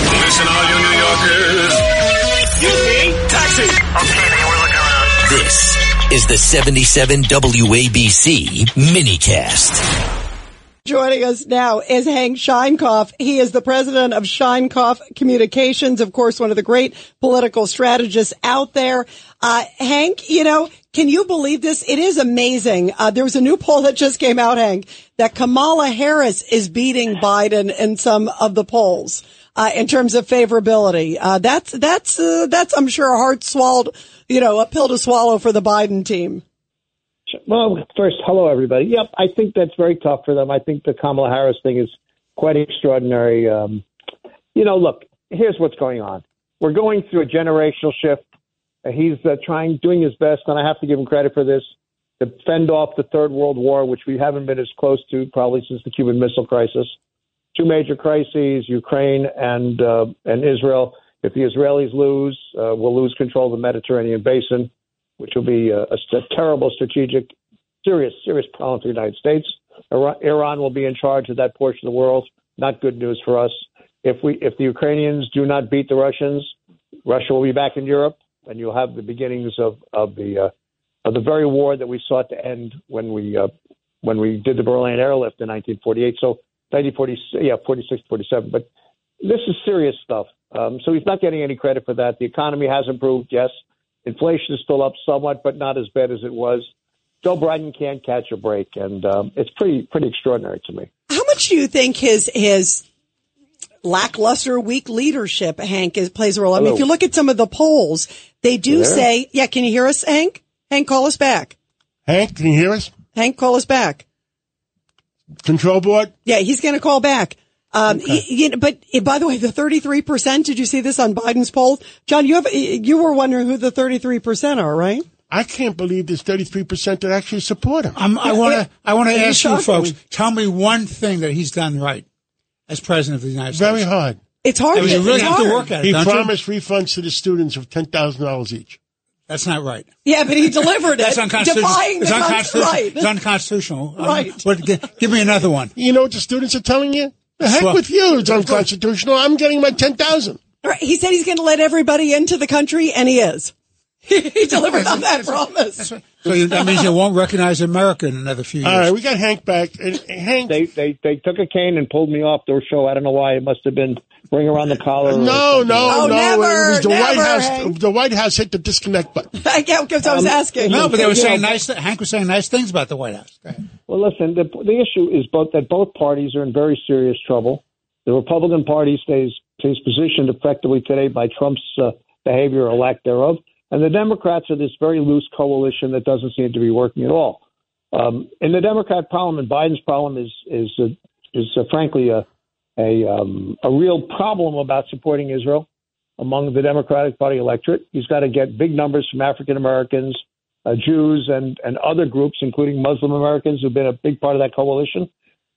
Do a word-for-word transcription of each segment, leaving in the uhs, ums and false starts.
Listen, all you New Yorkers. Excuse me? Taxi! Okay, man, we're looking around. This is the seventy-seven W A B C minicast. Joining us now is Hank Sheinkopf. He is the president of Sheinkopf Communications, of course, one of the great political strategists out there. Uh, Hank, you know, can you believe this? It is amazing. Uh, there was a new poll that just came out, Hank, that Kamala Harris is beating Biden in some of the polls uh, in terms of favorability. Uh, that's, that's, uh, that's, I'm sure, a hard swallowed, you know, a pill to swallow for the Biden team. Well, first, hello, everybody. Yep, I think that's very tough for them. I think the Kamala Harris thing is quite extraordinary. Um, you know, look, here's what's going on. We're going through a generational shift. He's uh, trying, doing his best, and I have to give him credit for this, to fend off the Third World War, which we haven't been as close to probably since the Cuban Missile Crisis. Two major crises, Ukraine and, uh, and Israel. If the Israelis lose, uh, we'll lose control of the Mediterranean basin, which will be a, a terrible strategic, serious, serious problem for the United States. Iran, Iran will be in charge of that portion of the world. Not good news for us. If we, if the Ukrainians do not beat the Russians, Russia will be back in Europe, and you'll have the beginnings of of the uh, of the very war that we sought to end when we uh, when we did the Berlin Airlift in nineteen forty-eight. So nineteen forty, yeah, forty-six, forty-seven. But this is serious stuff. Um, so he's not getting any credit for that. The economy has improved, yes. Inflation is still up somewhat, but not as bad as it was. Joe Biden can't catch a break, and um, it's pretty pretty extraordinary to me. How much do you think his his lackluster, weak leadership, Hank, is, plays a role? I Hello. mean, if you look at some of the polls, they do say, yeah, can you hear us, Hank? Hank, call us back. Hank, can you hear us? Hank, call us back. Control board? Yeah, he's going to call back. Um, okay. he, you know, but by the way, the thirty-three percent, did you see this on Biden's poll? John, you have, you were wondering who the thirty-three percent are, right? I can't believe there's thirty-three percent that actually support him. Um, I want to, I want to ask you folks, tell me one thing that he's done right as president of the United States. Very hard. It's hard. I mean, you really have to work at it. He promised refunds to the students of ten thousand dollars each. That's not right. Yeah, but he delivered it. That's unconstitutional. Defying it's, the unconstitutional. Right. it's unconstitutional. Right. Um, but g- give me another one. You know what the students are telling you? The heck well, with you. It's unconstitutional. I'm getting my ten thousand dollars. Right. He said he's going to let everybody into the country, and he is. He delivered on that promise. Right. So that means you won't recognize America in another few years. All right, we got Hank back. And Hank, they, they they took a cane and pulled me off their show. I don't know why. It must have been ring around the collar. No, no, no. Oh, never, it was the never, White House. Hank. The White House hit the disconnect button. I get because I was um, asking. No, but they were saying nice. Th- Hank was saying nice things about the White House. Go ahead. Well, listen. The the issue is both that both parties are in very serious trouble. The Republican Party stays stays positioned effectively today by Trump's uh, behavior or lack thereof. And the Democrats are this very loose coalition that doesn't seem to be working at all. Um, in the Democrat problem, and Biden's problem is is uh, is uh, frankly a a, um, a real problem about supporting Israel among the Democratic Party electorate. He's got to get big numbers from African Americans, uh, Jews, and and other groups, including Muslim Americans, who've been a big part of that coalition.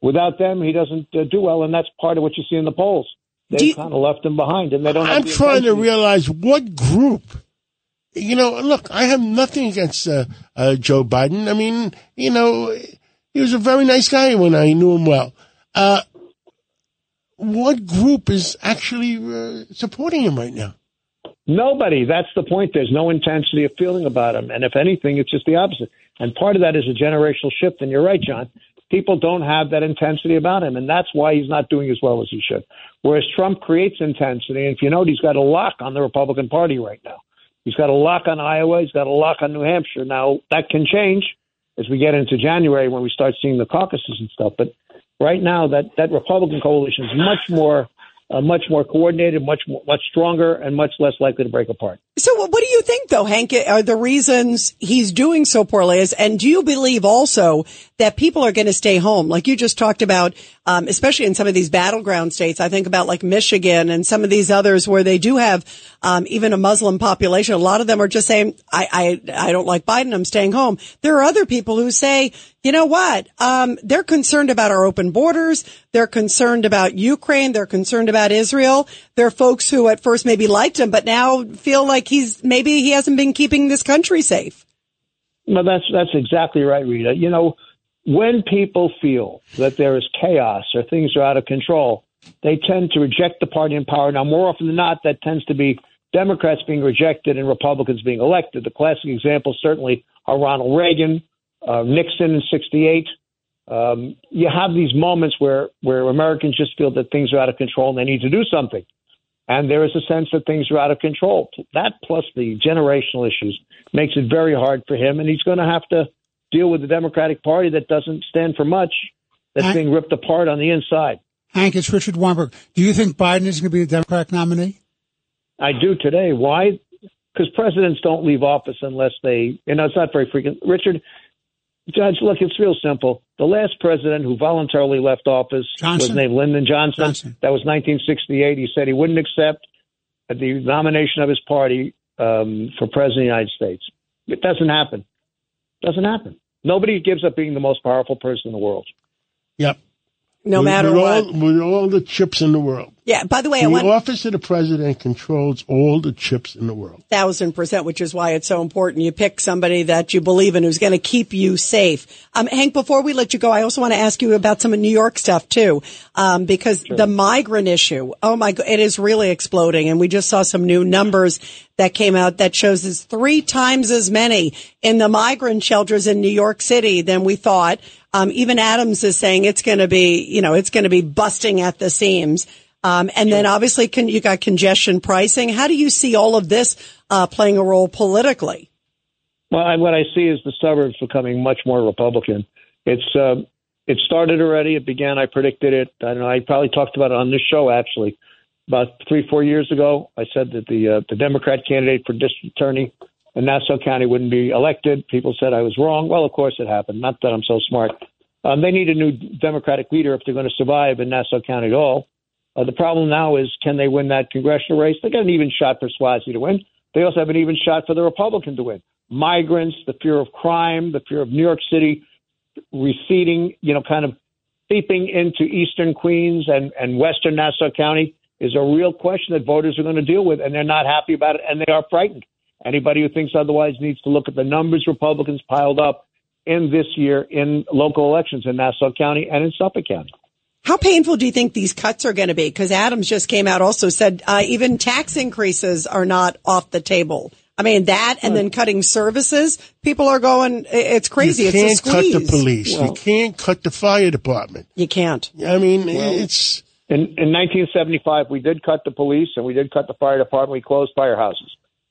Without them, he doesn't uh, do well, and that's part of what you see in the polls. They kind of left him behind, and they don't. I'm trying to realize what group. You know, look, I have nothing against uh, uh, Joe Biden. I mean, you know, he was a very nice guy when I knew him well. Uh, what group is actually uh, supporting him right now? Nobody. That's the point. There's no intensity of feeling about him. And if anything, it's just the opposite. And part of that is a generational shift. And you're right, John. People don't have that intensity about him. And that's why he's not doing as well as he should. Whereas Trump creates intensity. And if you note, he's got a lock on the Republican Party right now. He's got a lock on Iowa. He's got a lock on New Hampshire. Now, that can change as we get into January when we start seeing the caucuses and stuff. But right now, that, that Republican coalition is much more uh, much more coordinated, much more, much stronger, and much less likely to break apart. So what do you think, though, Hank, are the reasons he's doing so poorly? Is, and do you believe also that people are going to stay home? Like you just talked about, um, especially in some of these battleground states, I think about like Michigan and some of these others where they do have um, even a Muslim population. A lot of them are just saying, I, I, I don't like Biden. I'm staying home. There are other people who say, you know what? Um, they're concerned about our open borders. They're concerned about Ukraine. They're concerned about Israel. There are folks who at first maybe liked him, but now feel like he's maybe he hasn't been keeping this country safe. No, that's that's exactly right, Rita. You know, when people feel that there is chaos or things are out of control, they tend to reject the party in power. Now, more often than not, that tends to be Democrats being rejected and Republicans being elected. The classic examples certainly are Ronald Reagan. Uh, Nixon in sixty-eight, um, you have these moments where, where Americans just feel that things are out of control and they need to do something. And there is a sense that things are out of control. That plus the generational issues makes it very hard for him. And he's going to have to deal with the Democratic Party that doesn't stand for much, that's Hank, being ripped apart on the inside. Hank, it's Richard Weinberg. Do you think Biden is going to be a Democratic nominee? I do today. Why? Because presidents don't leave office unless they, and it's not very frequent. Richard, Judge, look, it's real simple. The last president who voluntarily left office Johnson. was named Lyndon Johnson. Johnson. That was nineteen sixty-eight. He said he wouldn't accept the nomination of his party um, for president of the United States. It doesn't happen. Doesn't happen. Nobody gives up being the most powerful person in the world. Yep. No with, matter with what. All, with all the chips in the world. Yeah, by the way, the I want, office of the president controls all the chips in the world. Thousand percent, which is why it's so important. You pick somebody that you believe in who's going to keep you safe. Um, Hank, before we let you go, I also want to ask you about some of New York stuff, too, um, because sure. the migrant issue, oh, my God, it is really exploding. And we just saw some new numbers that came out that shows it's three times as many in the migrant shelters in New York City than we thought. Um, even Adams is saying it's going to be, you know, it's going to be busting at the seams. Um, and then obviously can, you got congestion pricing. How do you see all of this uh, playing a role politically? Well, I, what I see is the suburbs becoming much more Republican. It's uh, it started already. It began. I predicted it. I don't know. I probably talked about it on this show, actually, about three, four years ago. I said that the uh, the Democrat candidate for district attorney in Nassau County wouldn't be elected. People said I was wrong. Well, of course it happened. Not that I'm so smart. Um, they need a new Democratic leader if they're going to survive in Nassau County at all. Uh, the problem now is, can they win that congressional race? They got an even shot for Swazi to win. They also have an even shot for the Republican to win. Migrants, the fear of crime, the fear of New York City receding, you know, kind of seeping into eastern Queens and, and western Nassau County is a real question that voters are going to deal with, and they're not happy about it, and they are frightened. Anybody who thinks otherwise needs to look at the numbers Republicans piled up in this year in local elections in Nassau County and in Suffolk County. How painful do you think these cuts are going to be? Because Adams just came out also said uh, even tax increases are not off the table. I mean, that and then cutting services. People are going, it's crazy. You can't it's a squeeze. Cut the police. Well, you can't cut the fire department. You can't. I mean, well, it's. In, in nineteen seventy-five, we did cut the police and we did cut the fire department. We closed firehouses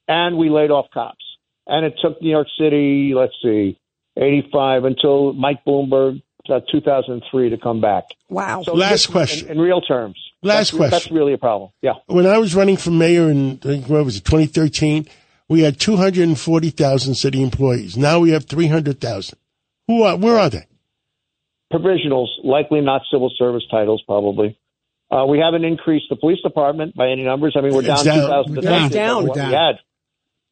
and we laid off cops. And it took New York City, let's see, eighty-five until Mike Bloomberg. Uh, two thousand three to come back. Wow. So last question. In, in real terms. Last that's, question. That's really a problem. Yeah. When I was running for mayor in, what was it, twenty thirteen, we had two hundred forty thousand city employees. Now we have three hundred thousand. Who are, where are they? Provisionals, likely not civil service titles, probably. Uh, we haven't increased the police department by any numbers. I mean, we're down, down two thousand detectives down, over what down. we had.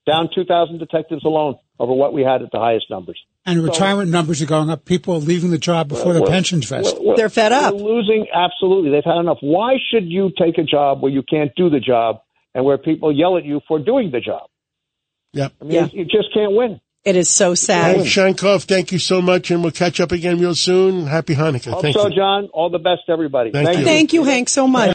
Down two thousand detectives alone over what we had at the highest numbers. And retirement so, numbers are going up. People are leaving the job before the pensions vest. We're, we're, They're fed up. We're losing, absolutely. They've had enough. Why should you take a job where you can't do the job and where people yell at you for doing the job? Yep. I mean, yeah. You just can't win. It is so sad. Hank Sheinkopf, thank you so much, and we'll catch up again real soon. Happy Hanukkah. Hope thank so, you. John. All the best to everybody. Thank, thank you. you. Thank you, Hank, so much.